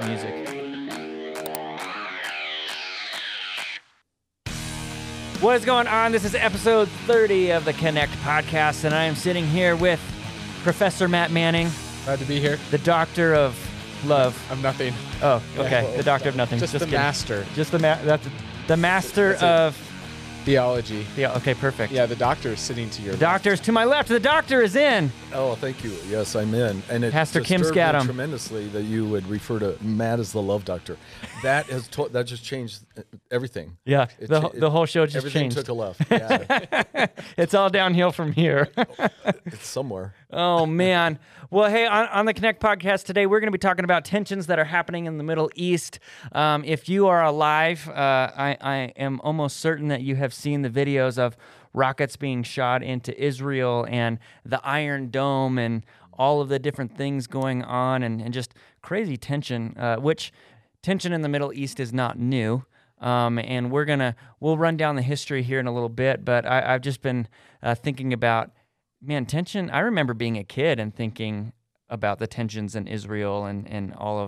its music. What is going on? This is episode 30 of the Connect podcast, and I am sitting here with Professor Matt Manning. Glad to be here. The doctor of love. Of nothing. Oh, okay. Yeah, well, the doctor of nothing. Just the kidding. Master. Just the master of theology. Yeah. Okay, perfect. Yeah, the doctor is sitting to your left. The doctor is to my left. The doctor is in. Oh, thank you. Yes, I'm in. And it Pastor Kim Scadam. Tremendously that you would refer to Matt as the love doctor. That has that just changed everything. Yeah, the whole show just changed. Everything took a left. Yeah. It's all downhill from here. It's somewhere. Oh, man. Well, hey, on the Connect podcast today, we're going to be talking about tensions that are happening in the Middle East. If you are alive, I am almost certain that you have seen the videos of rockets being shot into Israel and the Iron Dome and all of the different things going on and just crazy tension, which tension in the Middle East is not new. And we'll run down the history here in a little bit, but I've just been thinking about, man, tension. I remember being a kid and thinking about the tensions in Israel and all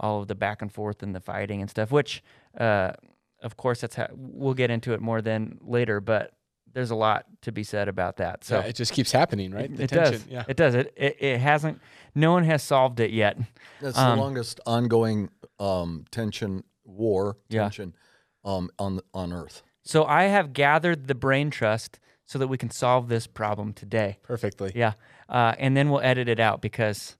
of the back and forth and the fighting and stuff, which, of course, that's how we'll get into it more then later, but there's a lot to be said about that. So yeah, it just keeps happening, right? The tension. Does. Yeah. It does. It hasn't. No one has solved it yet. That's the longest ongoing tension, on Earth. So I have gathered the brain trust so that we can solve this problem today. Perfectly. Yeah, and then we'll edit it out because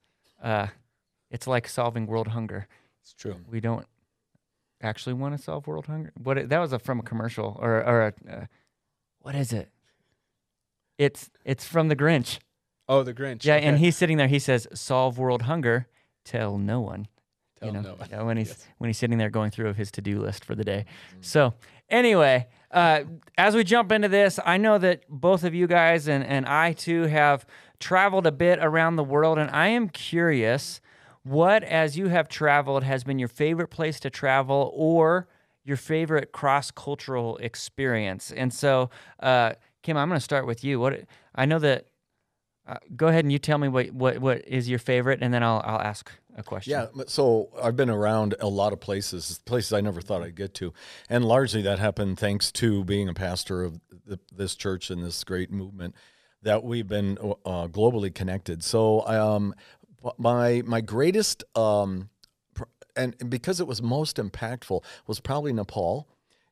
it's like solving world hunger. It's true. We don't actually want to solve world hunger. What that was from a commercial or a what is it? It's from the Grinch. Oh, the Grinch. Yeah, okay. And he's sitting there. He says, "Solve world hunger, tell no one." Tell no one. Yeah, when he's sitting there going through his to-do list for the day. Mm. So anyway, as we jump into this, I know that both of you guys and I too have traveled a bit around the world, and I am curious what, as you have traveled, has been your favorite place to travel or your favorite cross-cultural experience. And so, Kim, I'm going to start with you. Go ahead and you tell me what is your favorite, and then I'll ask a question. Yeah, so I've been around a lot of places I never thought I'd get to, and largely that happened thanks to being a pastor of this church and this great movement that we've been globally connected. So my greatest and because it was most impactful was probably Nepal.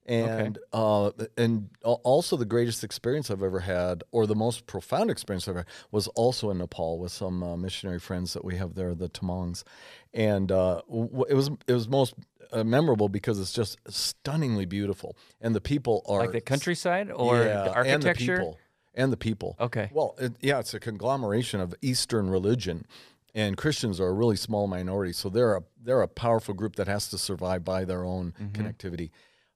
And okay. And also the greatest experience I've ever had, or the most profound experience I've ever had, was also in Nepal with some missionary friends that we have there, the Tamangs. And it was most memorable because it's just stunningly beautiful, and the people are like the countryside or the architecture and the people. Okay. Well, it's a conglomeration of Eastern religion. And Christians are a really small minority, so they're a powerful group that has to survive by their own connectivity.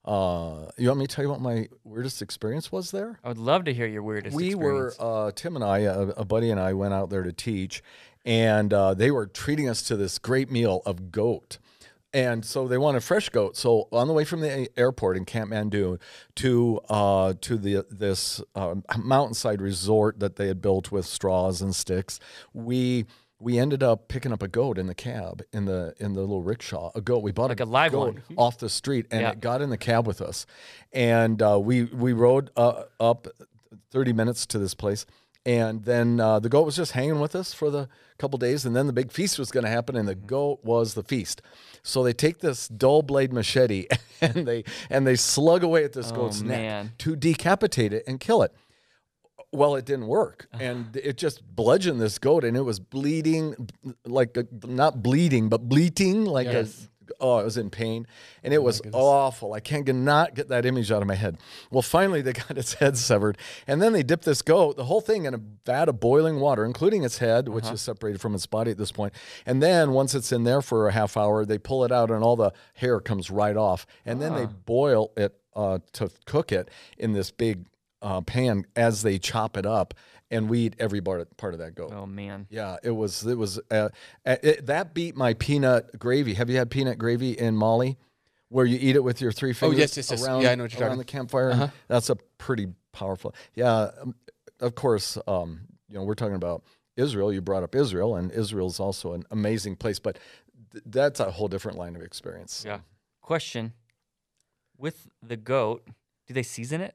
You want me to tell you what my weirdest experience was there? I would love to hear your weirdest experience. We were, Tim and I, a buddy and I went out there to teach, and they were treating us to this great meal of goat. And so they wanted fresh goat. So on the way from the airport in Kathmandu to this mountainside resort that they had built with straws and sticks, we ended up picking up a goat in the cab, in the little rickshaw. A goat. We bought like a live goat one off the street, and it got in the cab with us. And we rode up 30 minutes to this place, and then the goat was just hanging with us for the couple days, and then the big feast was going to happen, and the goat was the feast. So they take this dull blade machete, and they slug away at this goat's neck to decapitate it and kill it. Well, it didn't work, and it just bludgeoned this goat, and it was bleeding, like not bleeding, but bleating, like it was in pain, and it was awful. I cannot get that image out of my head. Well, finally, they got its head severed, and then they dipped this goat, the whole thing, in a vat of boiling water, including its head, which is separated from its body at this point. And then once it's in there for a half hour, they pull it out, and all the hair comes right off, and then they boil it to cook it in this big pan as they chop it up, and we eat every part of that goat. Oh man, yeah, it was that beat my peanut gravy. Have you had peanut gravy in Mali, where you eat it with your three fingers? Oh yes. Around, yeah, I know what you're talking about. The campfire. And that's a pretty powerful. Yeah, of course. We're talking about Israel. You brought up Israel, and Israel's also an amazing place, but that's a whole different line of experience. Yeah. Question, with the goat, do they season it?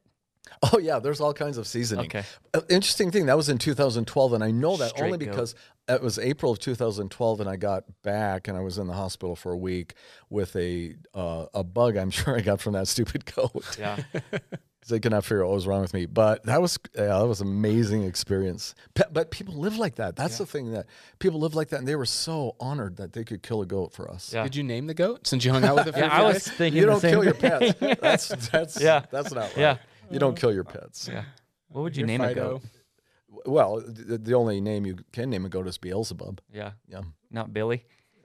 Oh, yeah, there's all kinds of seasoning. Okay. Interesting thing, that was in 2012, and I know that only because it was April of 2012, and I got back, and I was in the hospital for a week with a bug I'm sure I got from that stupid goat. Yeah. They could not figure out what was wrong with me. But that was an amazing experience. But people live like that. That's the thing, that people live like that, and they were so honored that they could kill a goat for us. Yeah. Did you name the goat since you hung out with it? Yeah, I was thinking you don't kill your pets. That's not right. Yeah. You don't kill your pets. Yeah. What would you name a goat? Well, the only name you can name a goat is Beelzebub. Yeah. Yeah. Not Billy.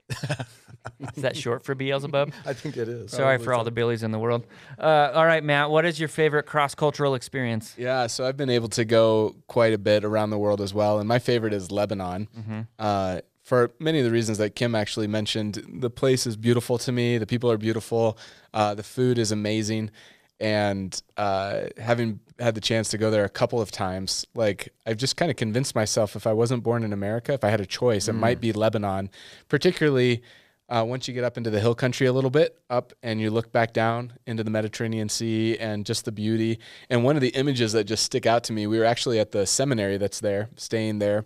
Is that short for Beelzebub? I think it is. Sorry for all the Billies in the world. All right, Matt, what is your favorite cross-cultural experience? Yeah, so I've been able to go quite a bit around the world as well, and my favorite is Lebanon. Mm-hmm. For many of the reasons that Kim actually mentioned. The place is beautiful to me. The people are beautiful. The food is amazing. And having had the chance to go there a couple of times, like, I've just kind of convinced myself, if I wasn't born in America, if I had a choice, it might be Lebanon, particularly once you get up into the hill country a little bit, up and you look back down into the Mediterranean Sea and just the beauty. And one of the images that just stick out to me, we were actually at the seminary that's there, staying there,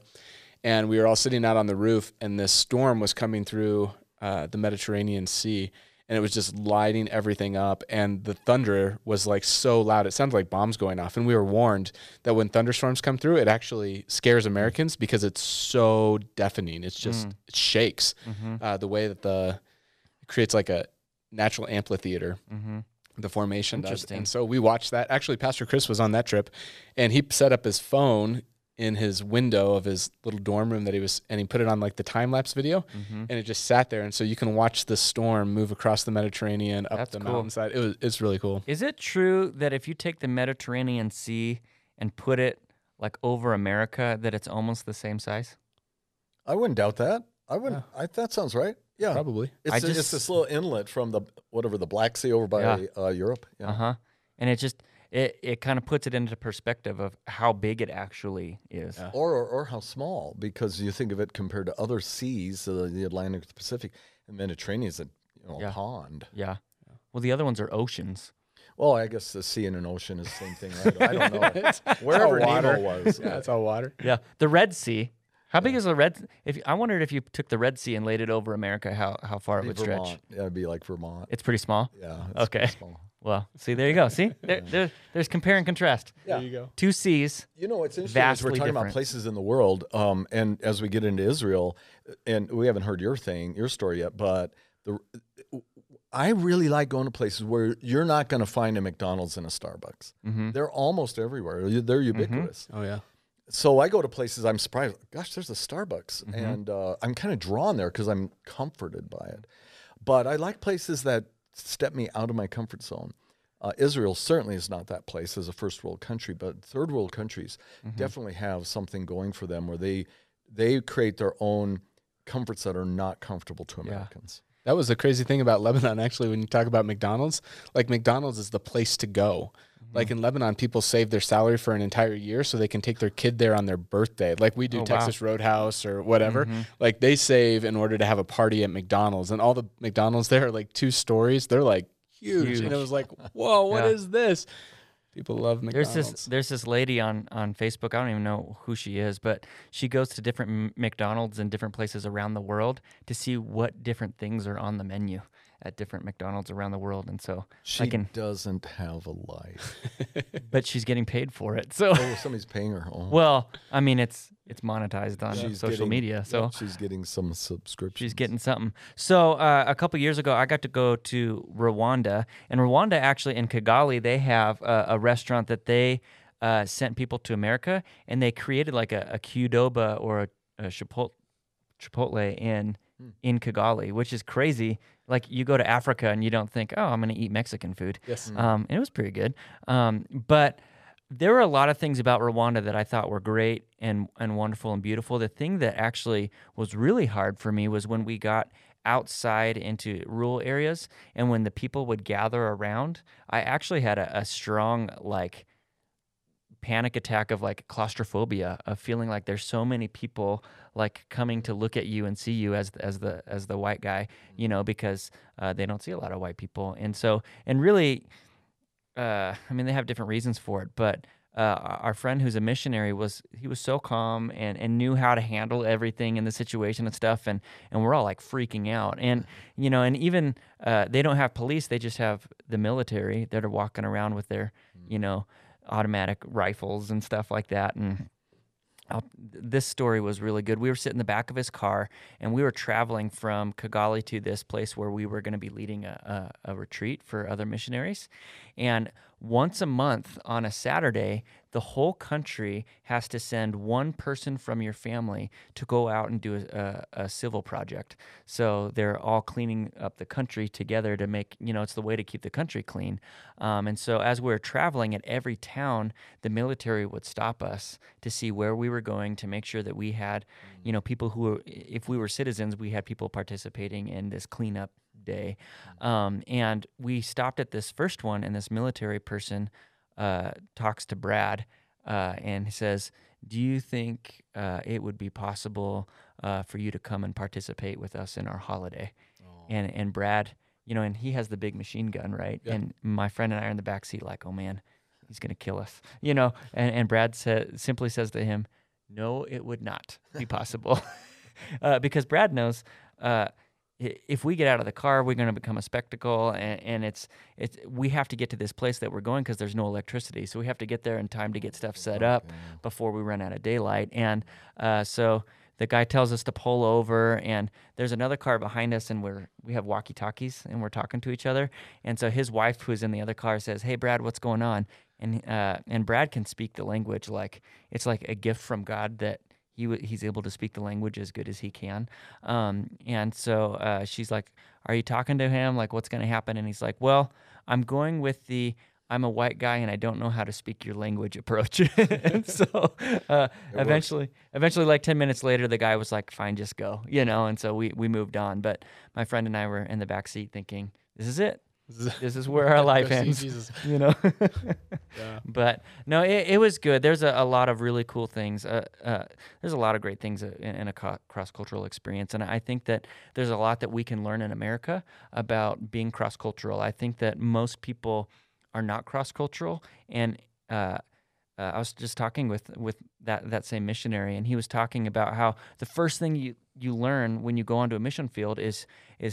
and we were all sitting out on the roof, and this storm was coming through the Mediterranean Sea. And it was just lighting everything up. And the thunder was like so loud. It sounded like bombs going off. And we were warned that when thunderstorms come through, it actually scares Americans because it's so deafening. It's just, it shakes the way that it creates like a natural amphitheater. The formation does. And so we watched that. Actually, Pastor Chris was on that trip, and he set up his phone in his window of his little dorm room that he was, and he put it on like the time-lapse video, and it just sat there. And so you can watch the storm move across the Mediterranean, up the mountainside. It's really cool. Is it true that if you take the Mediterranean Sea and put it like over America, that it's almost the same size? I wouldn't doubt that. I wouldn't, that sounds right. Yeah, probably. It's this little inlet from the, whatever, the Black Sea over by Europe. Yeah. And it just, it kind of puts it into perspective of how big it actually is. Yeah. Or how small, because you think of it compared to other seas, the Atlantic, the Pacific, and Mediterranean is a, a pond. Yeah. Well, the other ones are oceans. Well, I guess the sea and an ocean is the same thing, right? I don't know. Wherever Nemo was. Yeah, it's all water. Yeah. The Red Sea. How big is the Red Sea? I wondered if you took the Red Sea and laid it over America, how far it would stretch. Yeah, it'd be like Vermont. It's pretty small? Yeah. Okay. Pretty small. Well, see, there you go. See, there's compare and contrast. Yeah. There you go. Two seas. You know, it's interesting as we're talking about places in the world, and as we get into Israel, and we haven't heard your story yet, but I really like going to places where you're not going to find a McDonald's and a Starbucks. They're almost everywhere. They're ubiquitous. Oh yeah. So I go to places, I'm surprised. Gosh, there's a Starbucks, and I'm kind of drawn there because I'm comforted by it. But I like places that step me out of my comfort zone. Israel certainly is not that place as a first world country, but third world countries definitely have something going for them where they create their own comforts that are not comfortable to Americans. That was the crazy thing about Lebanon, actually, when you talk about McDonald's. Like, McDonald's is the place to go. Like, in Lebanon, people save their salary for an entire year so they can take their kid there on their birthday. Like we do Texas Roadhouse or whatever. Like, they save in order to have a party at McDonald's. And all the McDonald's there are like two stories. They're like huge. And it was like, whoa, what is this? People love McDonald's. There's this lady on Facebook. I don't even know who she is, but she goes to different McDonald's in different places around the world to see what different things are on the menu at different McDonald's around the world. And so she doesn't have a life. But she's getting paid for it. So somebody's paying her home. Well, I mean, it's monetized on social media. So she's getting some subscriptions. She's getting something. So a couple years ago, I got to go to Rwanda. And Rwanda, actually, in Kigali, they have a restaurant that they sent people to America. And they created like a Qdoba or a Chipotle in Kigali, which is crazy. Like, you go to Africa and you don't think, oh, I'm going to eat Mexican food. Yes. And it was pretty good. But there were a lot of things about Rwanda that I thought were great and wonderful and beautiful. The thing that actually was really hard for me was when we got outside into rural areas and when the people would gather around, I actually had a strong, like, panic attack of like claustrophobia, of feeling like there's so many people like coming to look at you and see you as the white guy, you know, because they don't see a lot of white people. And so, and really, I mean, they have different reasons for it, but our friend who's a missionary was so calm and knew how to handle everything in the situation and stuff, and we're all like freaking out, and you know, and even they don't have police, they just have the military that are walking around with their, you know, automatic rifles and stuff like that. And this story was really good. We were sitting in the back of his car, and we were traveling from Kigali to this place where we were going to be leading a retreat for other missionaries. And once a month on a Saturday, the whole country has to send one person from your family to go out and do a civil project. So they're all cleaning up the country together to make, you know, it's the way to keep the country clean. And so as we were traveling at every town, the military would stop us to see where we were going, to make sure that we had, you know, people who were, if we were citizens, we had people participating in this cleanup day. And we stopped at this first one, and this military person talks to Brad, and he says, do you think it would be possible for you to come and participate with us in our holiday? Oh. And Brad, you know, and he has the big machine gun, right? Yeah. And my friend and I are in the backseat like, oh man, he's going to kill us, you know? And Brad simply says to him, no, it would not be possible. Because Brad knows, if we get out of the car, we're going to become a spectacle, and it's we have to get to this place that we're going because there's no electricity, so we have to get there in time to get stuff set up before we run out of daylight. And so the guy tells us to pull over, and there's another car behind us, and we have walkie-talkies, and we're talking to each other. And so his wife, who's in the other car, says, hey, Brad, what's going on? And Brad can speak the language. Like, it's like a gift from God that he's able to speak the language as good as he can. And so she's like, are you talking to him? Like, what's going to happen? And he's like, well, I'm going with the I'm a white guy and I don't know how to speak your language approach. And so eventually, like 10 minutes later, the guy was like, fine, just go, you know? And so we moved on. But my friend and I were in the back seat thinking, this is it. This is where our life ends, you know. Yeah. But no, it was good. There's a lot of really cool things. There's a lot of great things in a cross-cultural experience, and I think that there's a lot that we can learn in America about being cross-cultural. I think that most people are not cross-cultural, and I was just talking with that same missionary, and he was talking about how the first thing you learn when you go onto a mission field is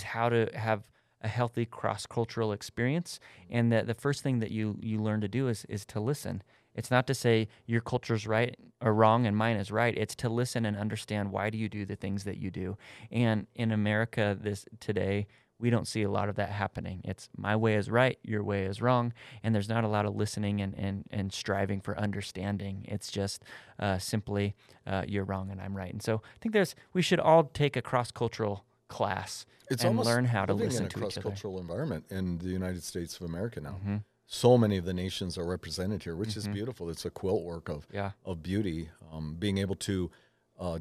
how to have a healthy cross-cultural experience, and that the first thing that you learn to do is to listen. It's not to say your culture's right or wrong and mine is right. It's to listen and understand, why do you do the things that you do? And in America today, we don't see a lot of that happening. It's my way is right, your way is wrong, and there's not a lot of listening and striving for understanding. It's just simply you're wrong and I'm right. And so I think we should all take a cross-cultural class and learn how to listen to each other. It's almost living in a cross-cultural environment in the United States of America now. Mm-hmm. So many of the nations are represented here, which mm-hmm. is beautiful. It's a quilt work of beauty. Being able to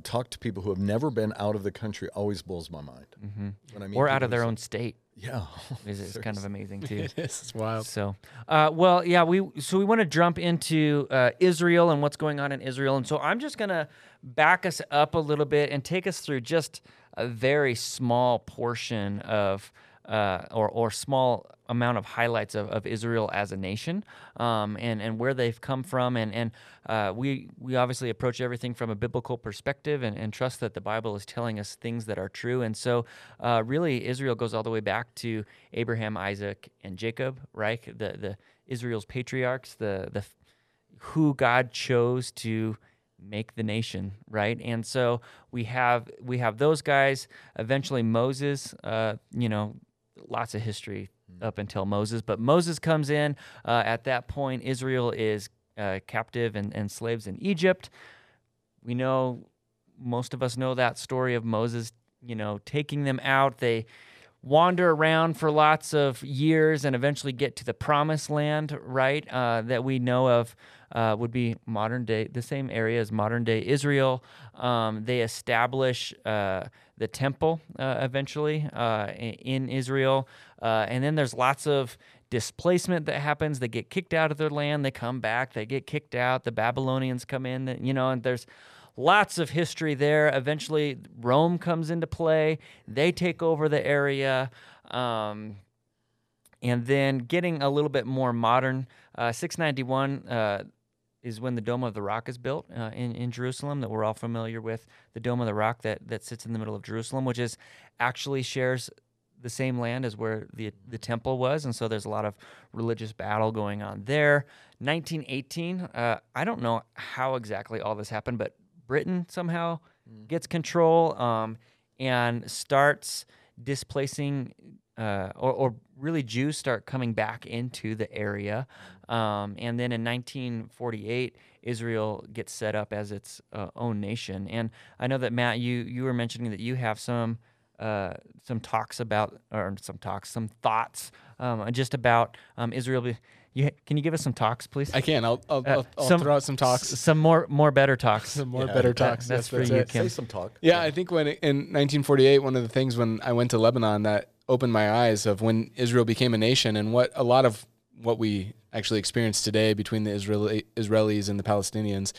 talk to people who have never been out of the country always blows my mind. Mm-hmm. When I meet or out of their own state. Yeah. It's kind of amazing too. It is. It's wild. So, we want to jump into Israel and what's going on in Israel. And so I'm just going to back us up a little bit and take us through just a very small portion of or small amount of highlights of Israel as a nation, and where they've come from, and we obviously approach everything from a biblical perspective and trust that the Bible is telling us things that are true. And so really Israel goes all the way back to Abraham, Isaac, and Jacob, right? The Israel's patriarchs, the who God chose to make the nation, right? And so we have those guys. Eventually Moses, you know, lots of history up until Moses, but Moses comes in. At that point, Israel is captive and slaves in Egypt. We know, most of us know that story of Moses, you know, taking them out. They wander around for lots of years and eventually get to the promised land, right, that we know of would be modern day, the same area as modern day Israel. They establish the temple eventually in Israel. And then there's lots of displacement that happens. They get kicked out of their land. They come back. They get kicked out. The Babylonians come in, you know, and there's lots of history there. Eventually, Rome comes into play. They take over the area. And then getting a little bit more modern, 691 is when the Dome of the Rock is built in Jerusalem, that we're all familiar with, the Dome of the Rock that sits in the middle of Jerusalem, which is actually shares the same land as where the temple was, and so there's a lot of religious battle going on there. 1918, I don't know how exactly all this happened, but Britain somehow gets control and starts displacing, or really Jews start coming back into the area. And then in 1948, Israel gets set up as its own nation. And I know that, Matt, you were mentioning that you have some thoughts just about Israel. Can you give us some talks, please? I can. I'll throw out some talks. Some more better talks. Some more better talks. That's for you, Kim. Say some talk. Yeah, I think in 1948, one of the things when I went to Lebanon that opened my eyes of when Israel became a nation and what a lot of what we actually experience today between the Israelis and the Palestinians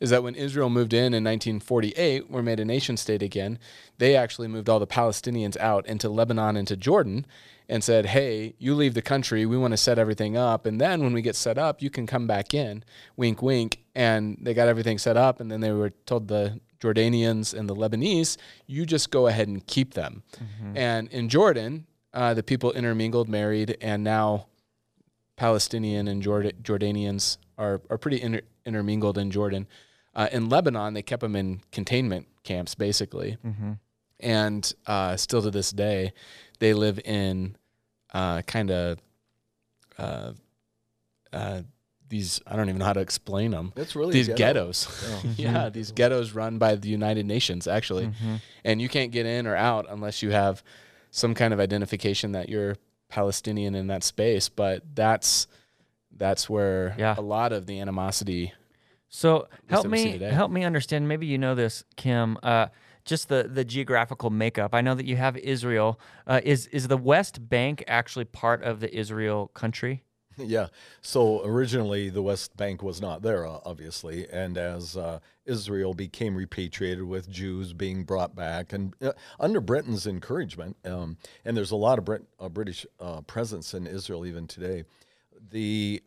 is that when Israel moved in 1948, were made a nation state again, they actually moved all the Palestinians out into Lebanon, into Jordan, and said, hey, you leave the country, we want to set everything up, and then when we get set up, you can come back in, wink, wink, and they got everything set up, and then they were told the Jordanians and the Lebanese, you just go ahead and keep them. Mm-hmm. And in Jordan, the people intermingled, married, and now Palestinian and Jordanians are pretty intermingled in Jordan. In Lebanon, they kept them in containment camps, basically. Mm-hmm. And still to this day, they live in these, I don't even know how to explain them. That's really these ghettos. Yeah. Yeah, these ghettos run by the United Nations, actually. Mm-hmm. And you can't get in or out unless you have some kind of identification that you're Palestinian in that space. But that's where a lot of the animosity. So help me understand. Maybe you know this, Kim. Just the geographical makeup. I know that you have Israel. Is the West Bank actually part of the Israel country? Yeah. So originally the West Bank was not there, obviously. And as Israel became repatriated with Jews being brought back and under Britain's encouragement, and there's a lot of British presence in Israel even today, the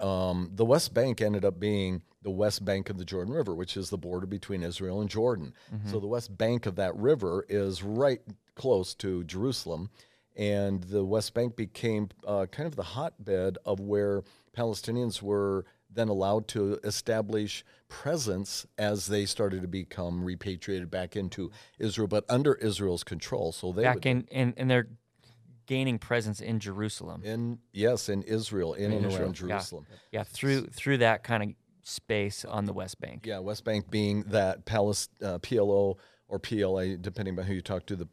West Bank ended up being the west bank of the Jordan River, which is the border between Israel and Jordan. Mm-hmm. So the west bank of that river is right close to Jerusalem. And the West Bank became kind of the hotbed of where Palestinians were then allowed to establish presence as they started to become repatriated back into Israel, but under Israel's control. So they and they're gaining presence in Jerusalem. In Israel, in and around Jerusalem. Yeah, through that kind of space on the West Bank. Yeah, West Bank being that PLO or PLA, depending on who you talk to, the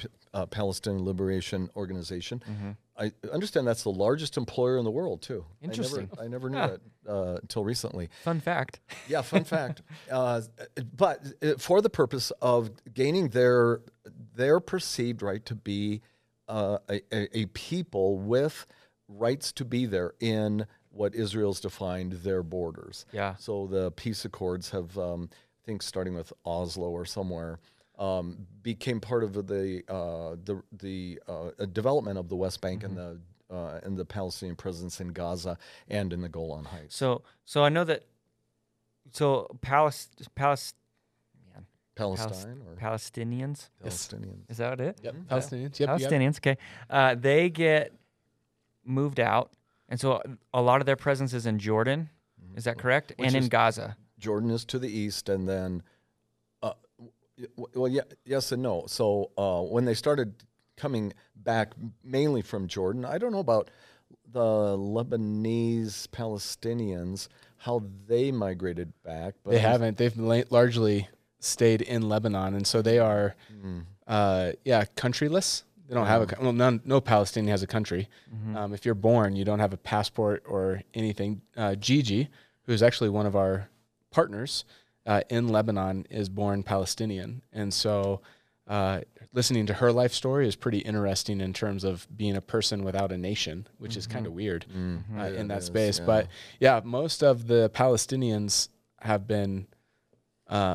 Palestinian Liberation Organization. Mm-hmm. I understand that's the largest employer in the world, too. Interesting. I never knew that until recently. Fun fact. Yeah, fun fact. But for the purpose of gaining their perceived right to be a people with rights to be there in what Israel's defined their borders. Yeah. So the peace accords have, I think, starting with Oslo or somewhere, became part of the development of the West Bank. Mm-hmm. and the Palestinian presence in Gaza and in the Golan Heights. So I know that. So Palestinians. Palestinians. Is that it? Yep. Palestinians. Yep. Palestinians. Okay. They get moved out, and so a lot of their presence is in Jordan. Mm-hmm. Is that correct? Which in Gaza. Jordan is to the east, and then. Well, yeah, yes and no. So when they started coming back mainly from Jordan, I don't know about the Lebanese Palestinians, how they migrated back. But they haven't. They've largely stayed in Lebanon, and so they are, countryless. They don't have a no Palestinian has a country. Mm-hmm. If you're born, you don't have a passport or anything. Gigi, who is actually one of our partners, in Lebanon, is born Palestinian, and so listening to her life story is pretty interesting in terms of being a person without a nation, which is kind of weird in that space. Yeah. But yeah, most of the Palestinians have been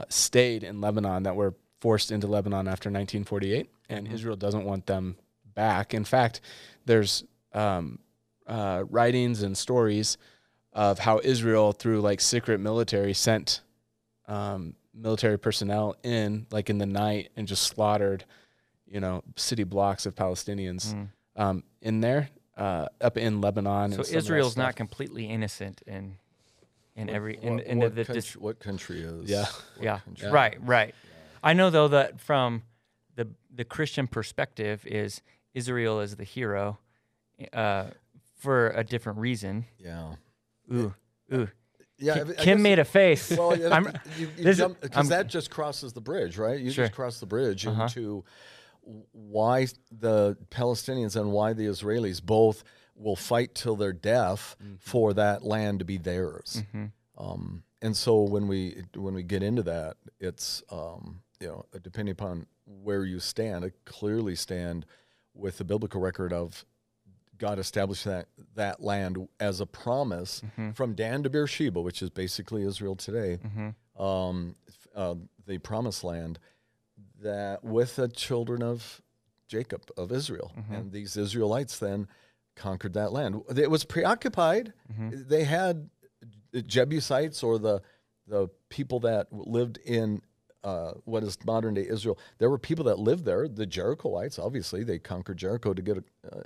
stayed in Lebanon, that were forced into Lebanon after 1948, and Israel doesn't want them back. In fact, there's writings and stories of how Israel, through like secret military, sent military personnel in, like in the night, and just slaughtered, you know, city blocks of Palestinians in there, up in Lebanon. So Israel's not completely innocent in what country is? Yeah, right. Yeah. I know though that from the Christian perspective is Israel is the hero. For a different reason. Yeah. Ooh. Yeah. Kim made a face. Well, because that just crosses the bridge, right? You just cross the bridge into why the Palestinians and why the Israelis both will fight till their death for that land to be theirs. And so when we get into that, it's you know, depending upon where you stand, I clearly stand with the biblical record of God established that land as a promise from Dan to Beersheba, which is basically Israel today, the promised land, that with the children of Jacob, of Israel. And these Israelites then conquered that land. It was preoccupied. They had the Jebusites, or the people that lived in what is modern-day Israel. There were people that lived there, the Jerichoites, obviously. They conquered Jericho to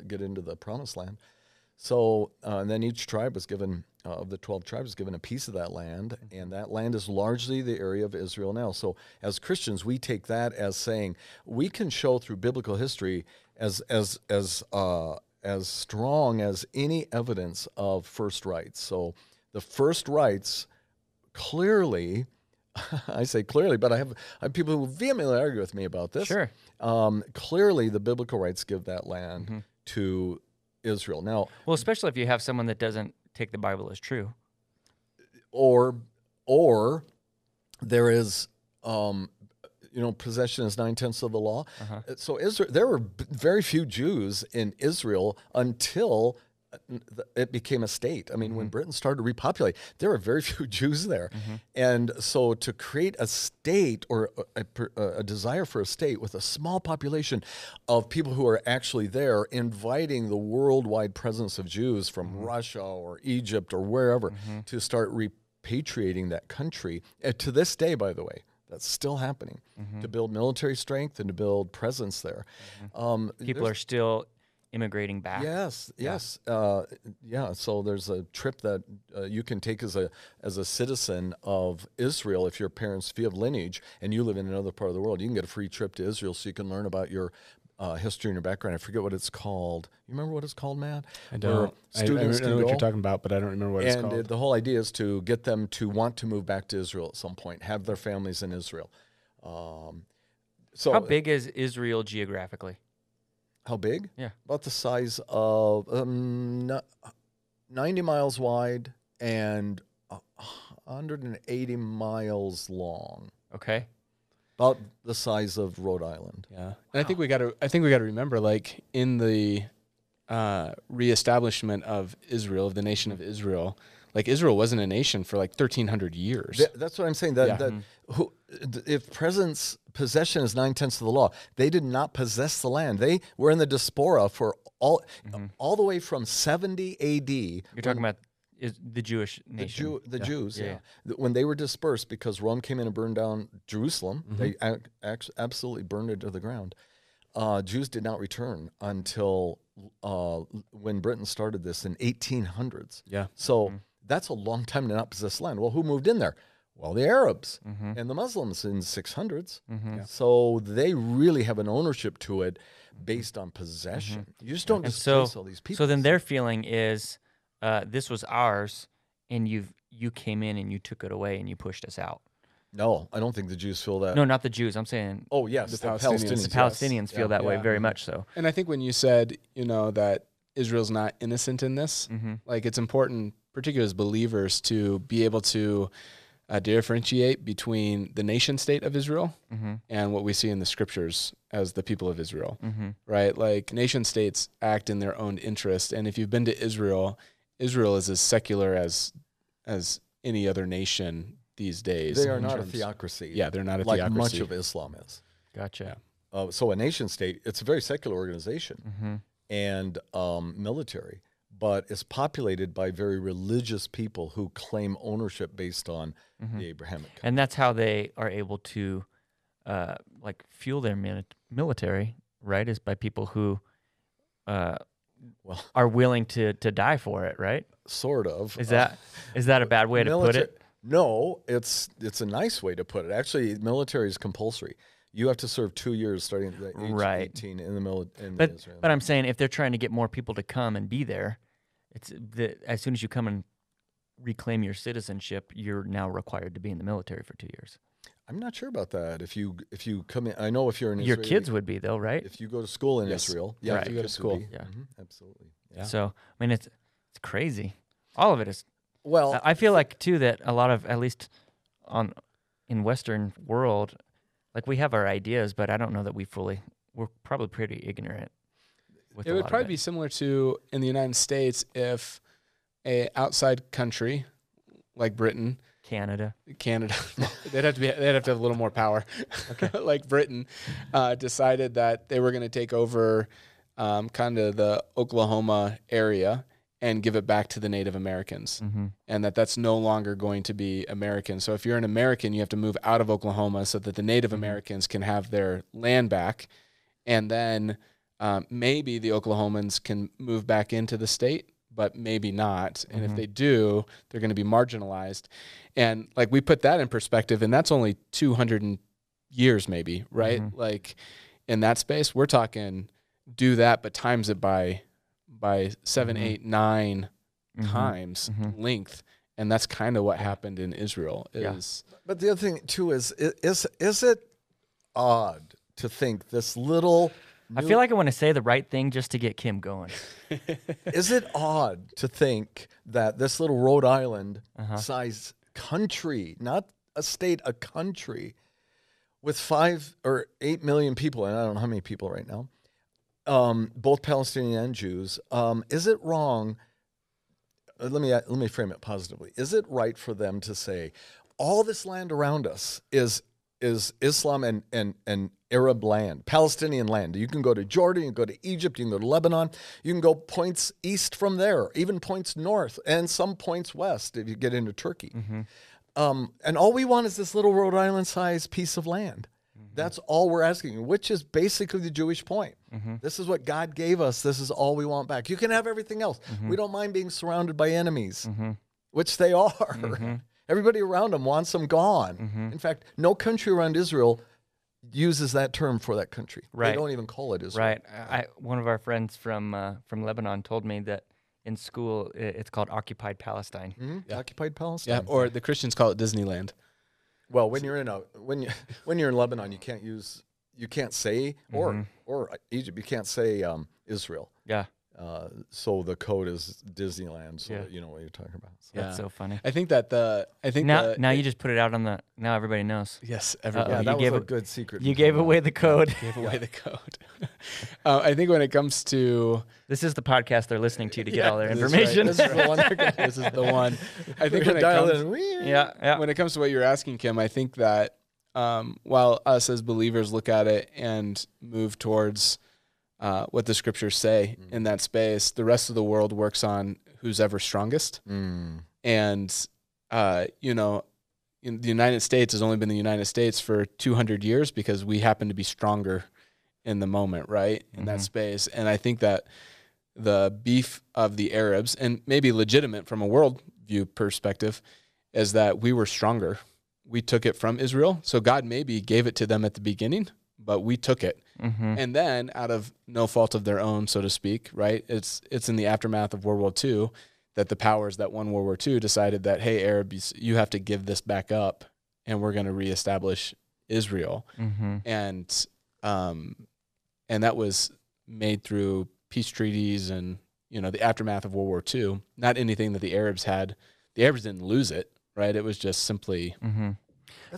get into the Promised Land. So, and then each tribe was given, of the 12 tribes, was given a piece of that land, and that land is largely the area of Israel now. So as Christians, we take that as saying, we can show through biblical history as strong as any evidence of first rights. So the first rights clearly... I say clearly, but I have people who vehemently argue with me about this. Sure. Clearly, the biblical rights give that land to Israel. Now, well, especially if you have someone that doesn't take the Bible as true, or there is, you know, possession is 9/10 of the law. So Israel, there were very few Jews in Israel until it became a state. I mean, when Britain started to repopulate, there were very few Jews there. And so to create a state, or a desire for a state with a small population of people who are actually there, inviting the worldwide presence of Jews from Russia or Egypt or wherever to start repatriating that country. To this day, by the way, that's still happening, to build military strength and to build presence there. People are still... immigrating back. Yes. So there's a trip that you can take as a citizen of Israel. If your parents, if you have lineage and you live in another part of the world, you can get a free trip to Israel, so you can learn about your history and your background. I forget what it's called. You remember what it's called, Matt? I don't. I know what you're talking about, but I don't remember what it's called. And the whole idea is to get them to want to move back to Israel at some point, have their families in Israel. So how big is Israel geographically? How big? Yeah. About the size of 90 miles wide and 180 miles long. Okay. About the size of Rhode Island. Yeah. Wow. And I think we got to remember, like, in the reestablishment of Israel, of the nation of Israel, like, Israel wasn't a nation for like 1,300 years. That's what I'm saying. If possession is 9/10 of the law, they did not possess the land. They were in the diaspora for all the way from 70 A.D. You're talking about the Jewish nation. The Jews, when they were dispersed, because Rome came in and burned down Jerusalem. They absolutely burned it to the ground. Jews did not return until when Britain started this in 1800s. Yeah. So that's a long time to not possess land. Well, who moved in there? Well, the Arabs and the Muslims in 600s. So they really have an ownership to it based on possession. You just don't displace all these people. So then their feeling is, this was ours, and you came in and you took it away and you pushed us out. No, I don't think the Jews feel that. No, not the Jews. I'm saying. Oh yes, the Palestinians. The Palestinians feel that way very much so. And I think when you said, you know, that Israel's not innocent in this, like, it's important, particularly as believers, to be able to differentiate between the nation state of Israel mm-hmm. and what we see in the scriptures as the people of Israel, mm-hmm. right? Like nation states act in their own interest. And if you've been to Israel, Israel is as secular as any other nation these days. They are not a theocracy. Yeah, they're not a theocracy. Like much of Islam is. Gotcha. Yeah. So a nation state, it's a very secular organization mm-hmm. and military, but it's populated by very religious people who claim ownership based on mm-hmm. the Abrahamic covenant. And that's how they are able to like fuel their military, right, is by people who are willing to die for it, right? Sort of. Is that a bad way to put it? No, it's a nice way to put it. Actually, military is compulsory. You have to serve 2 years starting at the age right. 18 in the military. But I'm saying if they're trying to get more people to come and be there, it's as soon as you come and reclaim your citizenship, you're now required to be in the military for 2 years. I'm not sure about that. If you come in, I know if you're in Israel. Your kids would be though, right? If you go to school in yes. Israel. Yeah, right. If you go to school. Yeah. Mm-hmm. Absolutely. Yeah. So, I mean, it's crazy. All of it is. Well, I feel like too that a lot of, at least in Western world, like we have our ideas, but I don't know that we're probably pretty ignorant. It would probably be similar to in the United States if a outside country like Britain, Canada, they'd have to have a little more power, okay. like Britain, decided that they were going to take over kind of the Oklahoma area and give it back to the Native Americans, mm-hmm. and that's no longer going to be American. So if you're an American, you have to move out of Oklahoma so that the Native mm-hmm. Americans can have their land back, and then maybe the Oklahomans can move back into the state, but maybe not. And mm-hmm. if they do, they're going to be marginalized. And like we put that in perspective, and that's only 200 years maybe, right? Mm-hmm. Like in that space, we're talking do that, but times it by 7, mm-hmm. 8, 9 mm-hmm. times mm-hmm. length. And that's kind of what happened in Israel. Is yeah. But the other thing, too, is it odd to think this little... I feel like I want to say the right thing just to get Kim going. Is it odd to think that this little Rhode Island-sized uh-huh. country, not a state, a country, with 5 or 8 million people, and I don't know how many people right now, both Palestinian and Jews, is it wrong? Let me frame it positively. Is it right for them to say all this land around us is Islam and Arab land, Palestinian land? You can go to Jordan, you can go to Egypt, you can go to Lebanon, you can go points east from there, even points north, and some points west if you get into Turkey. Mm-hmm. And all we want is this little Rhode Island-sized piece of land. That's all we're asking, which is basically the Jewish point. Mm-hmm. This is what God gave us. This is all we want back. You can have everything else. Mm-hmm. We don't mind being surrounded by enemies, mm-hmm. which they are. Mm-hmm. Everybody around them wants them gone. Mm-hmm. In fact, no country around Israel uses that term for that country. Right. They don't even call it Israel. Right. One of our friends from Lebanon told me that in school it's called Occupied Palestine. Mm-hmm. Yeah. Occupied Palestine. Yeah, or the Christians call it Disneyland. Well, when you're in Lebanon, you can't say or mm-hmm. or Egypt, you can't say Israel. Yeah. So the code is Disneyland. So yeah. You know what you're talking about. So. Yeah. That's so funny. I think now you just put it out on the now everybody knows. Yes, everybody. Yeah, that was a good secret. You gave away the code. Gave away the code. I think when it comes to this is the podcast they're listening to get all their information. Right. This is the one. This is the one. I think when it comes. Yeah, yeah. When it comes to what you're asking, Kim, I think that while us as believers look at it and move towards what the scriptures say mm. in that space, the rest of the world works on who's ever strongest. Mm. And, you know, in the United States has only been the United States for 200 years because we happen to be stronger in the moment, right, in mm-hmm. that space. And I think that the beef of the Arabs, and maybe legitimate from a worldview perspective, is that we were stronger. We took it from Israel. So God maybe gave it to them at the beginning, but we took it. Mm-hmm. And then out of no fault of their own, so to speak, right? It's in the aftermath of World War II that the powers that won World War II decided that, hey, Arabs, you have to give this back up and we're going to reestablish Israel. Mm-hmm. And that was made through peace treaties and, you know, the aftermath of World War II, not anything that the Arabs had. The Arabs didn't lose it. right? It was just simply. Mm-hmm.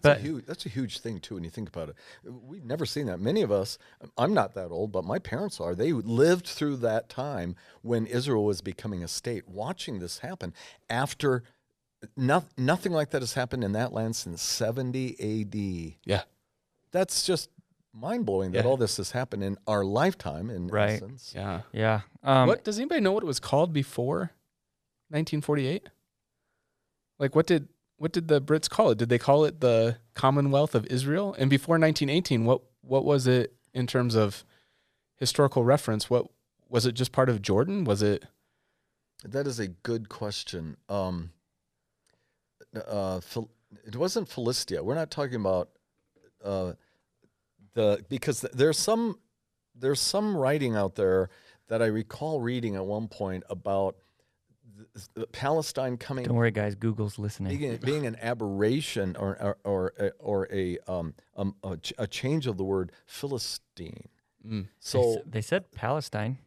That's a huge thing too. When you think about it, we've never seen that. Many of us, I'm not that old, but my parents are. They lived through that time when Israel was becoming a state, watching this happen. After nothing like that has happened in that land since 70 A.D. Yeah, that's just mind blowing that all this has happened in our lifetime. In essence, yeah. What does anybody know what it was called before 1948? Like, what did the Brits call it? Did they call it the Commonwealth of Israel? And before 1918, what was it in terms of historical reference? What was it? Just part of Jordan? Was it? That is a good question. It wasn't Philistia. We're not talking about because there's some writing out there that I recall reading at one point about. Palestine coming. Don't worry, guys. Google's listening. Being an aberration or a change of the word Philistine. Mm. So they said Palestine.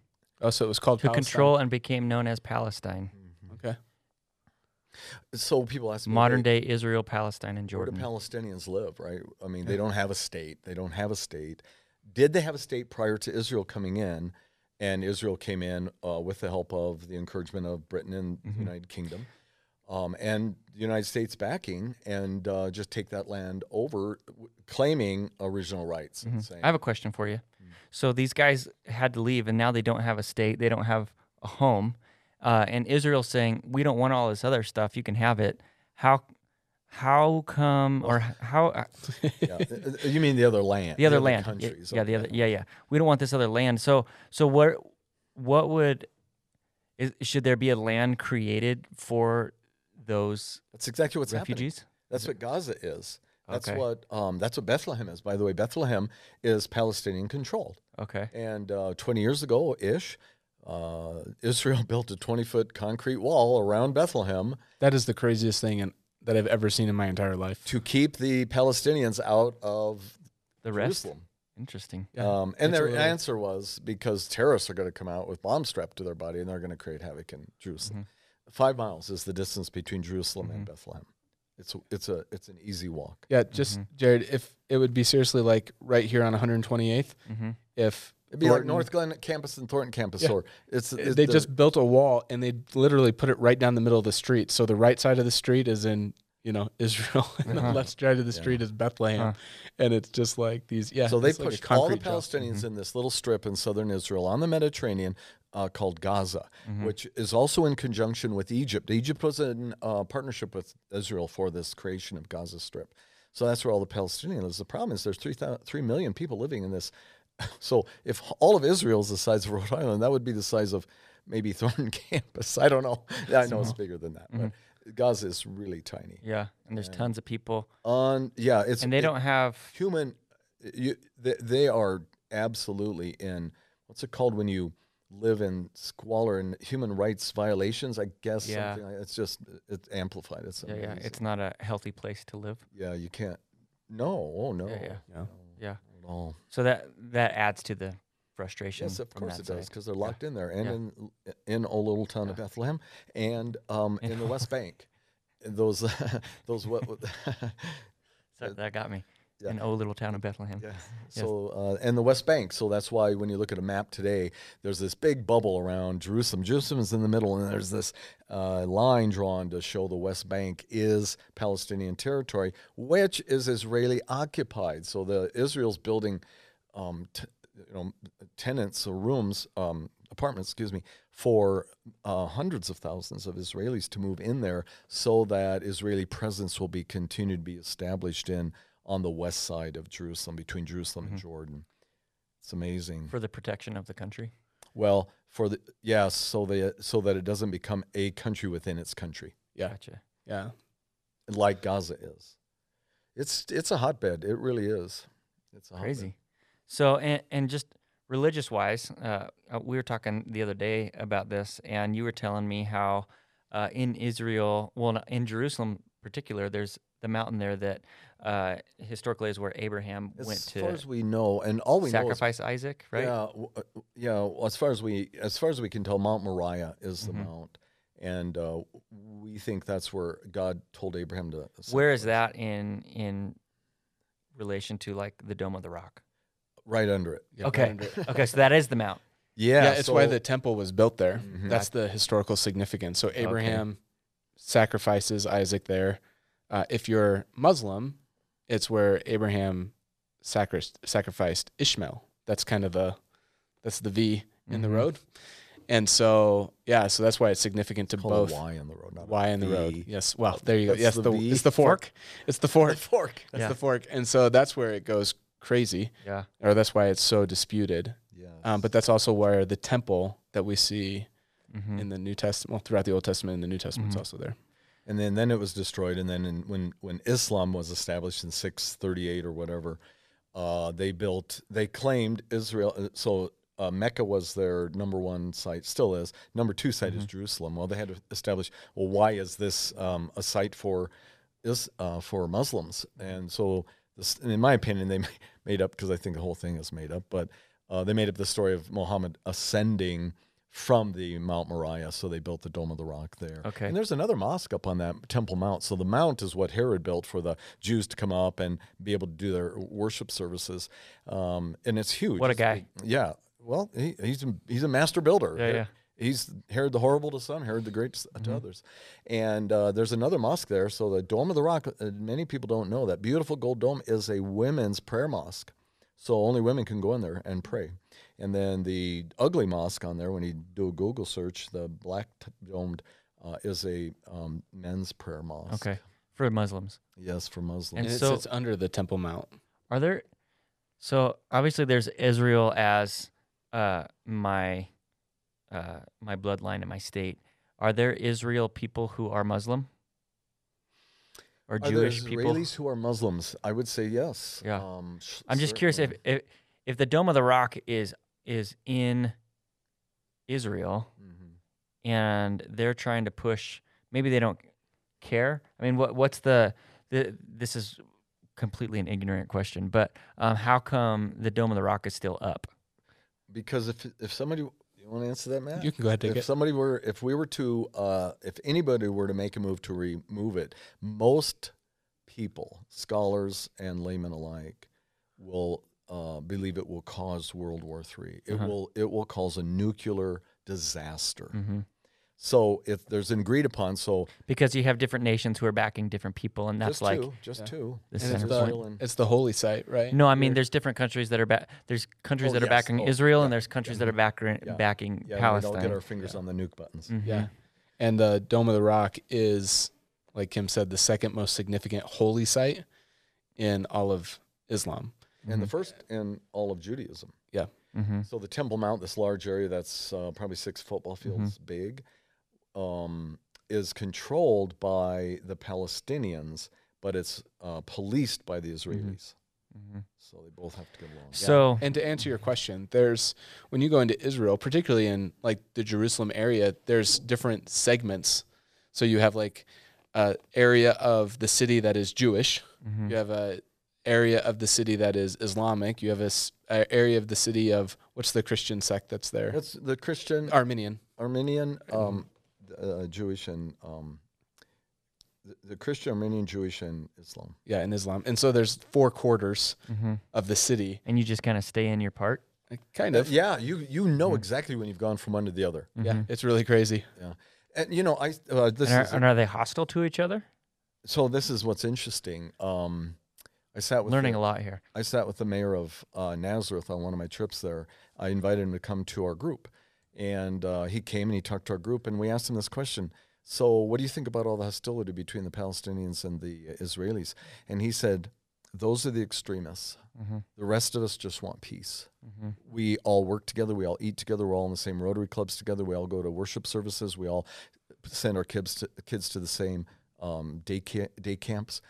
Oh, so it was called Palestine. To control and became known as Palestine. Mm-hmm. Okay. So people ask me, modern day Israel, Palestine, and Jordan. Where do Palestinians live? Right. I mean, they don't have a state. They don't have a state. Did they have a state prior to Israel coming in? And Israel came in with the help of the encouragement of Britain and the United Kingdom and the United States backing, and just take that land over, claiming original rights. Mm-hmm. I have a question for you. Mm-hmm. So these guys had to leave, and now they don't have a state. They don't have a home. And Israel's saying, we don't want all this other stuff. You can have it. How come, or how? Yeah. You mean the other land? The other land. Countries. Yeah, okay. We don't want this other land. So what would, should there be a land created for those? That's exactly what's refugees? Happening. That's what Gaza is. That's okay. That's what Bethlehem is. By the way, Bethlehem is Palestinian controlled. Okay. And 20 years ago ish, Israel built a 20-foot concrete wall around Bethlehem. That is the craziest thing that I've ever seen in my entire life, to keep the Palestinians out of the rest. Jerusalem. Interesting. And it's their answer was because terrorists are going to come out with bombs strapped to their body, and they're going to create havoc in Jerusalem. Mm-hmm. 5 miles is the distance between Jerusalem and Bethlehem. It's an easy walk. Yeah, just Jared, if it would be seriously like right here on 128th, if it'd be Thornton, like North Glen campus and Thornton campus, or they just built a wall and they literally put it right down the middle of the street. So the right side of the street is in, Israel, and the left side of the street is Bethlehem, and it's just like these. Yeah. So they pushed like all the Palestinians in this little strip in southern Israel on the Mediterranean, called Gaza, which is also in conjunction with Egypt. Egypt was in partnership with Israel for this creation of Gaza Strip. So that's where all the Palestinians live. The problem is there's 3 million people living in this. So if all of Israel is the size of Rhode Island, that would be the size of maybe Thornton campus. I don't know. I know it's bigger than that, but Gaza is really tiny. Yeah, and there's tons of people. And they don't have human. They are absolutely in what's it called when you live in squalor and human rights violations. I guess something like, it's amplified. It's It's not a healthy place to live. Yeah, you can't. No, oh no. Yeah. Oh. So that adds to the frustration. Yes, of course it does, because they're locked in there, and in old little town of Bethlehem, and in the West Bank, those what? So that got me. Yeah. An old little town of Bethlehem. Yeah. So and the West Bank. So that's why when you look at a map today, there's this big bubble around Jerusalem. Jerusalem's in the middle, and there's this line drawn to show the West Bank is Palestinian territory, which is Israeli occupied. So the Israel's building, tenants or rooms, apartments, excuse me, for hundreds of thousands of Israelis to move in there, so that Israeli presence will be continued to be established on the west side of Jerusalem, between Jerusalem and Jordan. It's amazing. For the protection of the country? Well, so that it doesn't become a country within its country. Yeah. Gotcha. Yeah. Like Gaza is. It's a hotbed. It really is. It's a crazy hotbed. So, and just religious-wise, we were talking the other day about this, and you were telling me how in Israel, well, in Jerusalem in particular, there's the mountain there that historically is where Abraham went to. As far as we know, and all we sacrifice know is, Isaac, right? Yeah, as far as we can tell, Mount Moriah is the mount, And we think that's where God told Abraham to sacrifice. Where is that in relation to like the Dome of the Rock? Right under it. Yeah, okay. Right under it. Okay, so that is the mount. Yeah, it's why the temple was built there. Mm-hmm. That's the historical significance. So Abraham sacrifices Isaac there. If you're Muslim, it's where Abraham sacrificed Ishmael. That's kind of that's the V in the road. And so, yeah, so that's why it's significant to both. Call it Y in the road, not Y in the road. Yes, well, there you go. Yes, it's the fork. It's the fork. It's the fork. That's the fork. And so that's where it goes crazy. Yeah. Or that's why it's so disputed. Yes. But that's also where the temple that we see in the New Testament, well, throughout the Old Testament and the New Testament is also there. And then it was destroyed. And then when Islam was established in 638 or whatever, they claimed Israel. So Mecca was their number one site, still is. Number two site is Jerusalem. Well, they had to establish, well, why is this a site for Muslims? And so, in my opinion, they made up, because I think the whole thing is made up, but they made up the story of Muhammad ascending from the Mount Moriah, so they built the Dome of the Rock there. Okay. And there's another mosque up on that Temple Mount. So the Mount is what Herod built for the Jews to come up and be able to do their worship services. And it's huge. What a guy. Yeah. Well, he's a master builder. Yeah, yeah. He's Herod the Horrible to some, Herod the Great to others. And there's another mosque there. So the Dome of the Rock, many people don't know that beautiful gold dome is a women's prayer mosque. So only women can go in there and pray. And then the ugly mosque on there, when you do a Google search, the black domed is a men's prayer mosque. Okay, for Muslims. Yes, for Muslims. And so it's under the Temple Mount. Are there? So obviously, there's Israel as my bloodline and my state. Are there Israel people who are Muslim? Or Jewish people? Are there Israelis who are Muslims? I would say yes. Yeah. I'm just curious if the Dome of the Rock is in Israel, and they're trying to push, maybe they don't care. I mean, what's this is completely an ignorant question, but how come the Dome of the Rock is still up? Because if somebody, you want to answer that, Matt? You can go ahead and take it. If anybody were to make a move to remove it, most people, scholars and laymen alike, will believe it will cause World War III. It will cause a nuclear disaster. So if there's agreed upon, so because you have different nations who are backing different people, and that's like just two. It's the holy site, right? No, I mean there's different countries that are backing Israel, and there's countries that are backing Palestine. We don't get our fingers on the nuke buttons. Yeah, and the Dome of the Rock is, like Kim said, the second most significant holy site in all of Islam. And the first in all of Judaism. Yeah. So the Temple Mount, this large area that's probably 6 football fields big, is controlled by the Palestinians, but it's policed by the Israelis. So they both have to get along. So, and to answer your question, when you go into Israel, particularly in like the Jerusalem area, there's different segments. So you have like an area of the city that is Jewish. You have a area of the city that is Islamic. You have an area of the city of, what's the Christian sect that's there? That's the Christian. Armenian, Jewish, and the Christian, Armenian, Jewish, and Islam. Yeah, and Islam. And so there's 4 quarters of the city. And you just kind of stay in your part? Kind of. Yeah, you know exactly when you've gone from one to the other. Yeah, it's really crazy. Yeah. And, you know, are they hostile to each other? So this is what's interesting. I sat with the mayor of Nazareth on one of my trips there. I invited him to come to our group, and he came and he talked to our group, and we asked him this question. So what do you think about all the hostility between the Palestinians and the Israelis? And he said, those are the extremists. The rest of us just want peace. We all work together. We all eat together. We're all in the same Rotary clubs together. We all go to worship services. We all send our kids to the same day camps.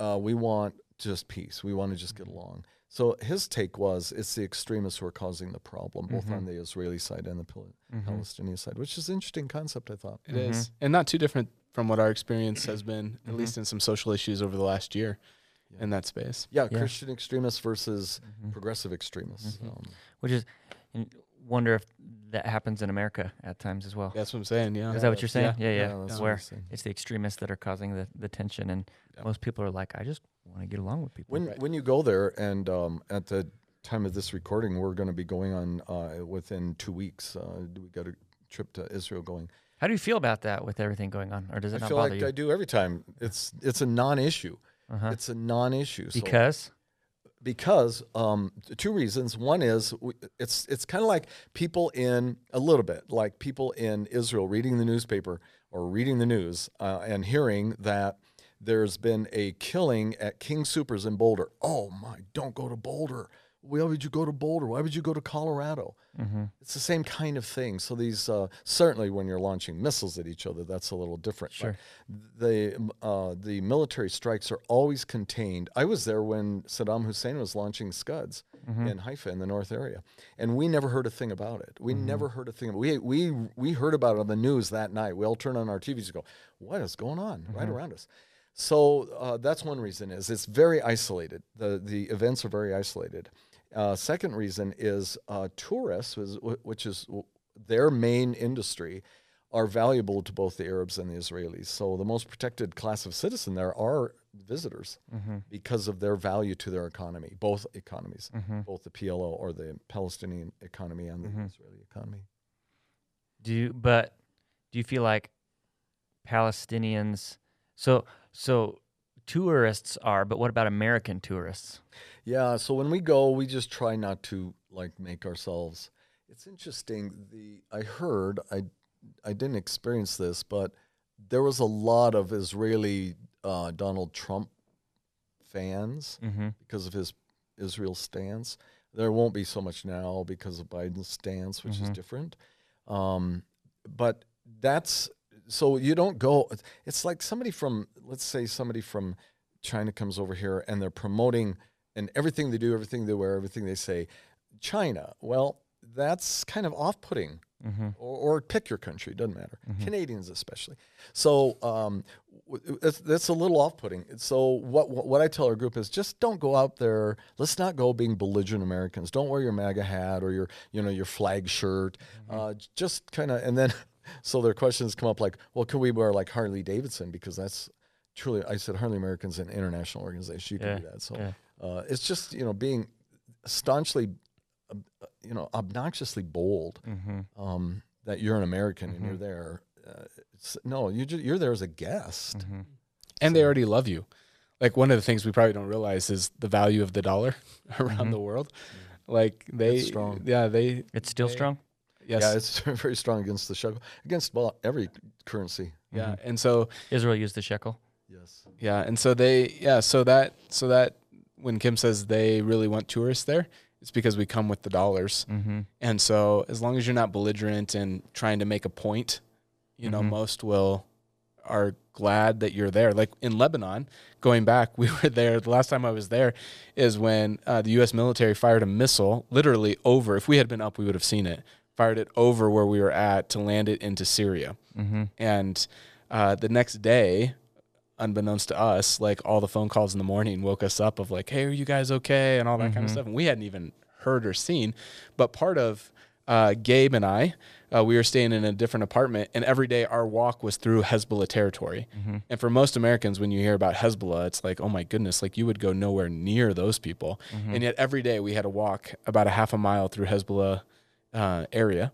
We want just peace. We want to just get along. So his take was, it's the extremists who are causing the problem, both on the Israeli side and the Palestinian side, which is an interesting concept, I thought. It is. And not too different from what our experience has been, at least in some social issues over the last year in that space. Yeah, yeah. Christian extremists versus progressive extremists. Which is, I wonder if that happens in America at times as well. That's what I'm saying, yeah. Is that what you're saying? Yeah, yeah. That's where it's the extremists that are causing the tension, and most people are like, I just want to get along with people. When you go there, and at the time of this recording, we're going to be going on within 2 weeks. We got a trip to Israel going. How do you feel about that with everything going on, or does it not bother you? I feel like I do every time. It's a non-issue. Uh-huh. It's a non-issue. So. Because? Because two reasons. One is it's kind of like people in people in Israel reading the newspaper or reading the news and hearing that there's been a killing at King Supers in Boulder. Oh my! Don't go to Boulder. Why would you go to Boulder? Why would you go to Colorado? Mm-hmm. It's the same kind of thing. So these certainly when you're launching missiles at each other, that's a little different. Sure. The military strikes are always contained. I was there when Saddam Hussein was launching Scuds in Haifa in the north area, and we never heard a thing about it. We never heard a thing. We heard about it on the news that night. We all turned on our TVs and go, "What is going on right around us?" So that's one reason is it's very isolated. The events are very isolated. Second reason is tourists, which is their main industry, are valuable to both the Arabs and the Israelis. So the most protected class of citizen there are visitors because of their value to their economy, both economies, both the PLO or the Palestinian economy and the Israeli economy. Do you feel like Palestinians? So tourists are, but what about American tourists? Yeah, so when we go, we just try not to make ourselves. It's interesting. I heard I didn't experience this, but there was a lot of Israeli Donald Trump fans because of his Israel stance. There won't be so much now because of Biden's stance, which is different. But that's. So you don't go, it's like somebody from, let's say somebody from China comes over here and they're promoting, and everything they do, everything they wear, everything they say, China. Well, that's kind of off-putting. Or pick your country, doesn't matter. Canadians especially. So that's a little off-putting. So what I tell our group is just don't go out there. Let's not go being belligerent Americans. Don't wear your MAGA hat or your flag shirt. Just kind of, and then... So their questions come up like, well, can we wear like Harley Davidson? Because that's truly, I said Harley American's an international organization. You can do that. So it's just, being staunchly, obnoxiously bold that you're an American and you're there. No, you're there as a guest. And they already love you. Like one of the things we probably don't realize is the value of the dollar around the world. Like it's strong. Yeah, it's still strong. Yes. Yeah, it's very strong against the shekel, against every currency. Yeah, and so Israel used the shekel. Yes. Yeah, and so that when Kim says they really want tourists there, it's because we come with the dollars. And so as long as you're not belligerent and trying to make a point, most are glad that you're there. Like in Lebanon, going back, we were there. The last time I was there is when the U.S. military fired a missile literally over. If we had been up, we would have seen it. Fired it over where we were at to land it into Syria. And the next day, unbeknownst to us, like all the phone calls in the morning woke us up of like, hey, are you guys okay? And all that kind of stuff. And we hadn't even heard or seen. But part of Gabe and I, we were staying in a different apartment, and every day our walk was through Hezbollah territory. And for most Americans, when you hear about Hezbollah, it's like, oh my goodness, like you would go nowhere near those people. And yet every day we had to walk about a half a mile through Hezbollah area.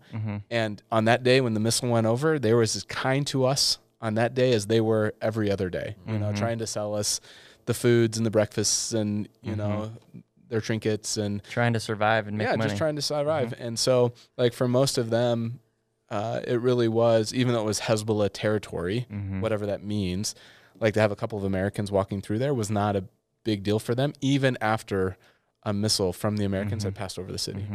And on that day when the missile went over, they were as kind to us on that day as they were every other day, trying to sell us the foods and the breakfasts and, you know, their trinkets and trying to survive and make money. Yeah, just trying to survive. And so like for most of them, it really was, even though it was Hezbollah territory, whatever that means, like to have a couple of Americans walking through there was not a big deal for them, even after a missile from the Americans had passed over the city.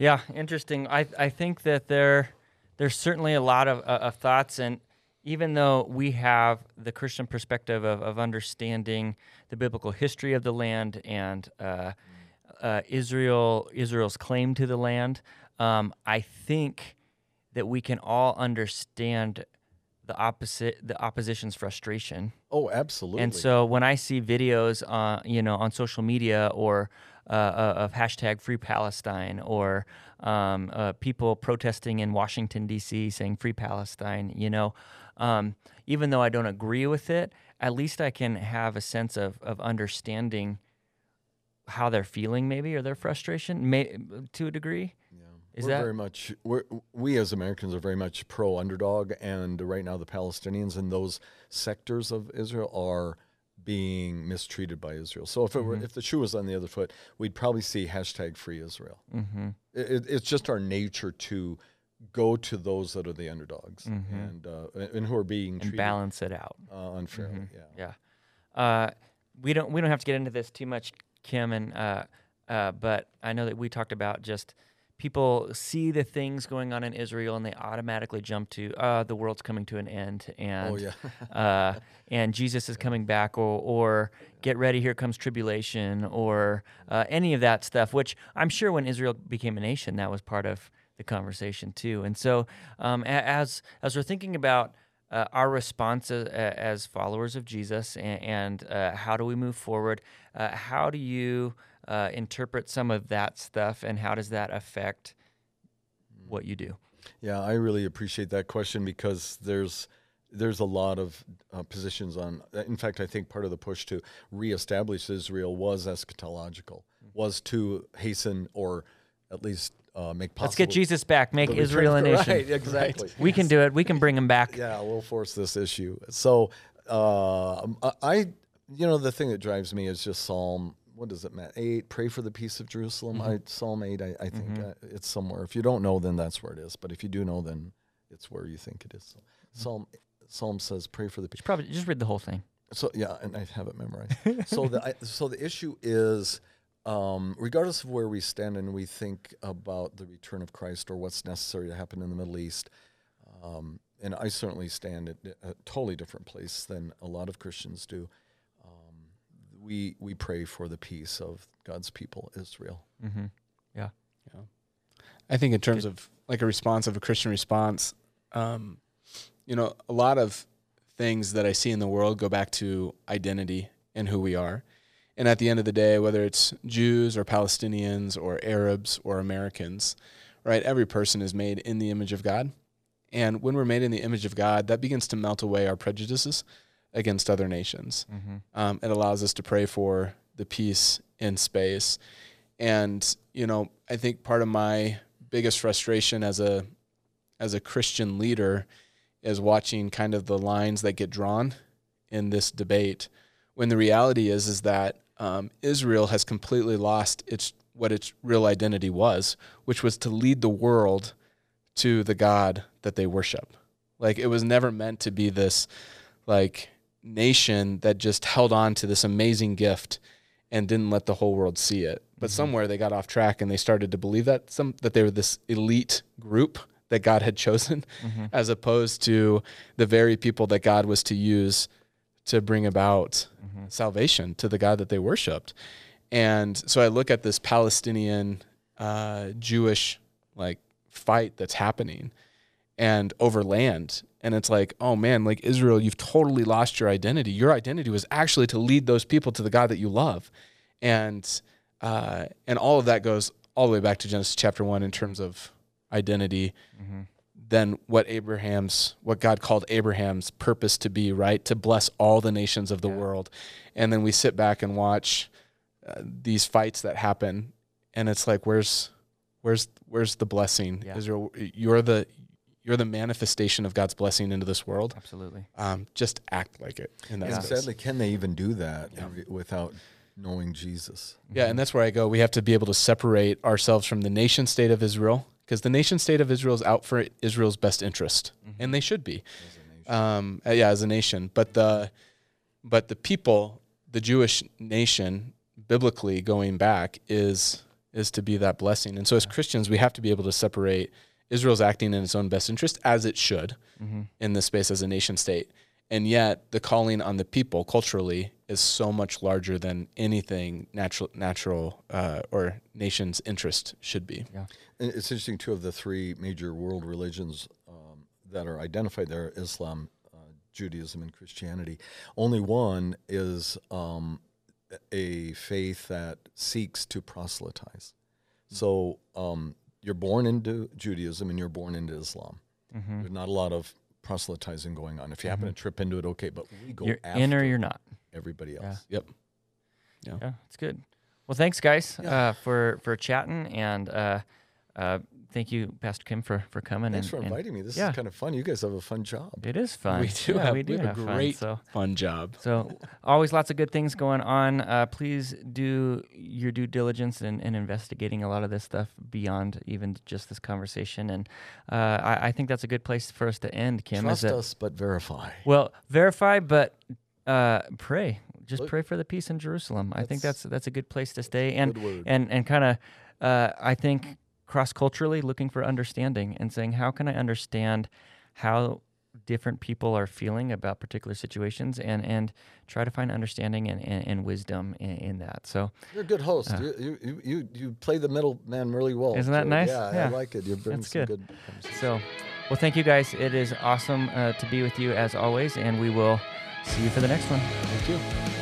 Yeah, interesting. I think that there's certainly a lot of thoughts, and even though we have the Christian perspective of understanding the biblical history of the land and Israel's claim to the land, I think that we can all understand the opposition's frustration. Oh, absolutely. And so when I see videos on social media or of hashtag Free Palestine, or people protesting in Washington, D.C. saying Free Palestine, you know. Even though I don't agree with it, at least I can have a sense of understanding how they're feeling, maybe, or their frustration to a degree. Yeah. We as Americans are very much pro-underdog, and right now the Palestinians in those sectors of Israel are being mistreated by Israel. So if it were, if the shoe was on the other foot, we'd probably see hashtag Free Israel. Mm-hmm. It's just our nature to go to those that are the underdogs and who are being treated, balance it out unfairly. Yeah. We don't have to get into this too much, Kim, and but I know that we talked about just people see the things going on in Israel and they automatically jump to the world's coming to an end, and and Jesus is coming back, or get ready, here comes tribulation, or any of that stuff, which I'm sure when Israel became a nation, that was part of the conversation too. And so as we're thinking about our response as followers of Jesus and how do we move forward, how do you interpret some of that stuff, and how does that affect what you do? Yeah, I really appreciate that question, because there's a lot of positions on. In fact, I think part of the push to reestablish Israel was eschatological, was to hasten, or at least make possible. Let's get Jesus back, make Israel a nation. Right, exactly. Right. We can do it. We can bring him back. Yeah, we'll force this issue. So you know, the thing that drives me is just Psalm. What is it, Matt? 8, pray for the peace of Jerusalem. Psalm 8, I think it's somewhere. If you don't know, then that's where it is. But if you do know, then it's where you think it is. So Psalm says, pray for the peace. Probably just read the whole thing. So yeah, and I have it memorized. So the issue is, regardless of where we stand and we think about the return of Christ or what's necessary to happen in the Middle East, and I certainly stand at a totally different place than a lot of Christians do. We pray for the peace of God's people, Israel. Yeah. I think in terms of like a response, of a Christian response, you know, a lot of things that I see in the world go back to identity and who we are. And at the end of the day, whether it's Jews or Palestinians or Arabs or Americans, right, every person is made in the image of God. And when we're made in the image of God, that begins to melt away our prejudices against other nations. It allows us to pray for the peace in space. And, you know, I think part of my biggest frustration as a Christian leader is watching kind of the lines that get drawn in this debate, when the reality is that Israel has completely lost what its real identity was, which was to lead the world to the God that they worship. Like, it was never meant to be this, like, nation that just held on to this amazing gift and didn't let the whole world see it. But somewhere they got off track and they started to believe that they were this elite group that God had chosen, as opposed to the very people that God was to use to bring about salvation to the God that they worshiped. And so I look at this Palestinian Jewish like fight that's happening, and over land, and it's like, oh man, like, Israel, you've totally lost your identity. Your identity was actually to lead those people to the God that you love. And all of that goes all the way back to Genesis chapter 1 in terms of identity. Then what God called Abraham's purpose to be, right? To bless all the nations of the world. And then we sit back and watch these fights that happen, and it's like, where's the blessing? Israel, you're the manifestation of God's blessing into this world. Absolutely. Just act like it. Sadly, can they even do that without knowing Jesus? Yeah, and that's where I go. We have to be able to separate ourselves from the nation state of Israel, because the nation state of Israel is out for Israel's best interest, and they should be. As a nation. But the people, the Jewish nation, biblically going back, is to be that blessing. And so as Christians, we have to be able to separate Israel's acting in its own best interest, as it should, in this space as a nation state. And yet the calling on the people culturally is so much larger than anything natural or nation's interest should be. Yeah. And it's interesting, two of the three major world religions that are identified there, Islam, Judaism, and Christianity, only one is a faith that seeks to proselytize. Mm-hmm. So you're born into Judaism and you're born into Islam. Mm-hmm. There's not a lot of proselytizing going on. If you happen to trip into it, okay, but we go after in or you're not. Everybody else. Yeah. Yep. Yeah. Yeah, it's good. Well, thanks, guys, for chatting, and thank you, Pastor Kim, for coming. Thanks for inviting me. This is kind of fun. You guys have a fun job. It is fun. We do. We have a great fun job. So always lots of good things going on. Please do your due diligence in investigating a lot of this stuff beyond even just this conversation. And I think that's a good place for us to end, Kim. Trust us, but verify. Well, verify, but pray. Just pray for the peace in Jerusalem. I think that's a good place to stay. And kind of, I think, cross-culturally looking for understanding and saying, how can I understand how different people are feeling about particular situations, and try to find understanding and wisdom in that. So you're a good host. You play the middle man really well. Isn't that nice? Yeah, I like it. You're bringing some good conversation. So, well, thank you, guys. It is awesome to be with you as always, and we will see you for the next one. Thank you.